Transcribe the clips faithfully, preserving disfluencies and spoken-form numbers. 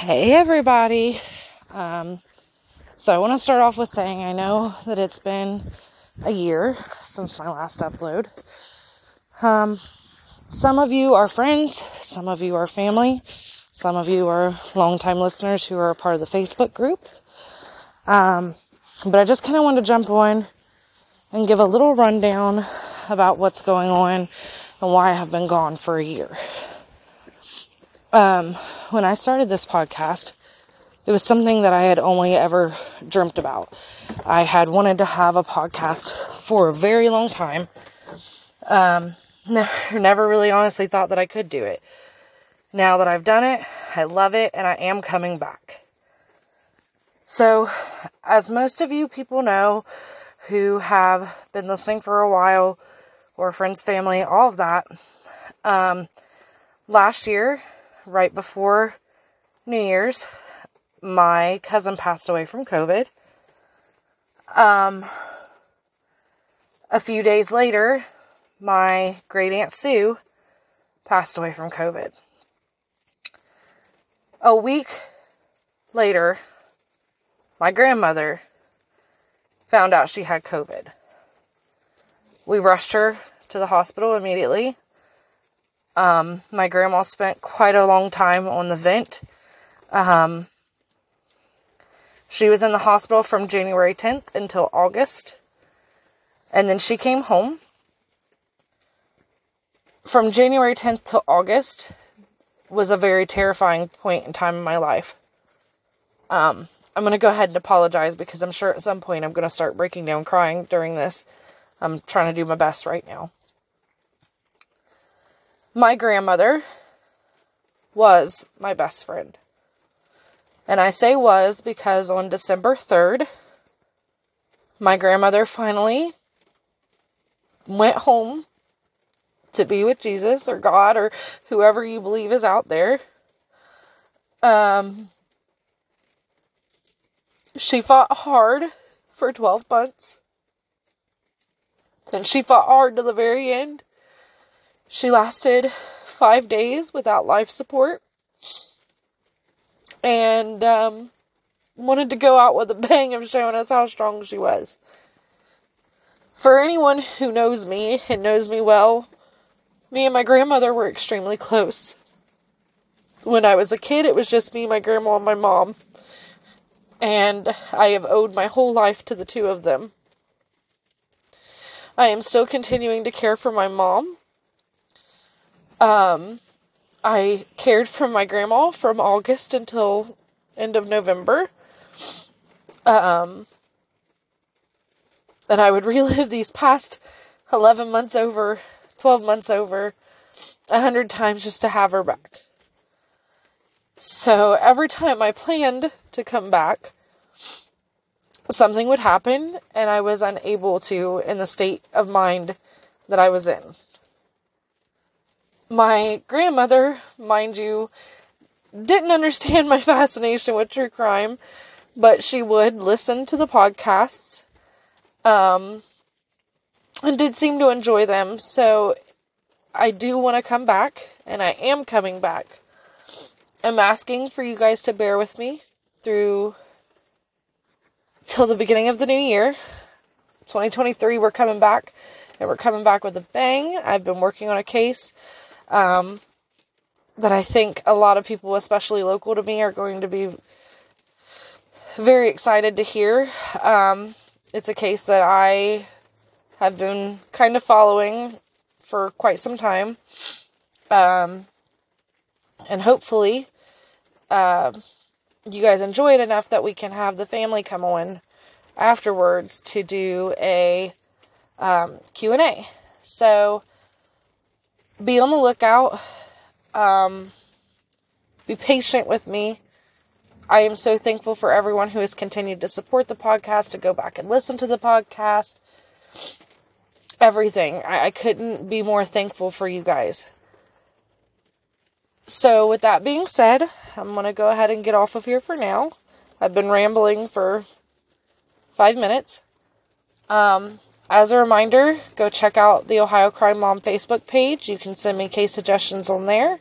Hey everybody, um, so I want to start off with saying I know that it's been a year since my last upload. Um, some of you are friends, some of you are family, some of you are longtime listeners who are a part of the Facebook group, um, but I just kind of want to jump on and give a little rundown about what's going on and why I have been gone for a year. Um, when I started this podcast, it was something that I had only ever dreamt about. I had wanted to have a podcast for a very long time. Um, never, never really honestly thought that I could do it. Now that I've done it, I love it, and I am coming back. So, as most of you people know, who have been listening for a while, or friends, family, all of that, um, last year, right before New Year's, my cousin passed away from COVID. Um, a few days later, my great aunt Sue passed away from COVID. A week later, my grandmother found out she had COVID. We rushed her to the hospital immediately. Um, my grandma spent quite a long time on the vent. Um, she was in the hospital from January tenth until August. And then she came home. From January tenth to August was a very terrifying point in time in my life. Um, I'm going to go ahead and apologize because I'm sure at some point I'm going to start breaking down crying during this. I'm trying to do my best right now. My grandmother was my best friend. And I say was because on December third, my grandmother finally went home to be with Jesus or God or whoever you believe is out there. Um, she fought hard for twelve months. And she fought hard to the very end. She lasted five days without life support and um, wanted to go out with a bang of showing us how strong she was. For anyone who knows me and knows me well, me and my grandmother were extremely close. When I was a kid, it was just me, my grandma, and my mom. And I have owed my whole life to the two of them. I am still continuing to care for my mom. Um, I cared for my grandma from August until end of November. Um, and I would relive these past eleven months over, twelve months over, a hundred times just to have her back. So every time I planned to come back, something would happen and I was unable to in the state of mind that I was in. My grandmother, mind you, didn't understand my fascination with true crime, but she would listen to the podcasts, um, and did seem to enjoy them, so I do want to come back, and I am coming back. I'm asking for you guys to bear with me through till the beginning of the new year. twenty twenty-three, we're coming back, and we're coming back with a bang. I've been working on a case Um, that I think a lot of people, especially local to me, are going to be very excited to hear. Um, it's a case that I have been kind of following for quite some time. Um, and hopefully, uh, you guys enjoy it enough that we can have the family come on afterwards to do a, um, Q and A. So, be on the lookout. Um, be patient with me. I am so thankful for everyone who has continued to support the podcast, to go back and listen to the podcast. Everything. I, I couldn't be more thankful for you guys. So with that being said, I'm going to go ahead and get off of here for now. I've been rambling for five minutes. Um... As a reminder, go check out the Ohio Crime Mom Facebook page. You can send me case suggestions on there.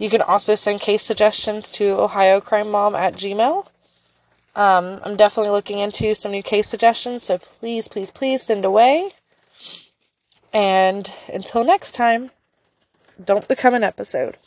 You can also send case suggestions to Ohio Crime Mom at Gmail. Um, I'm definitely looking into some new case suggestions, so please, please, please send away. And until next time, don't become an episode.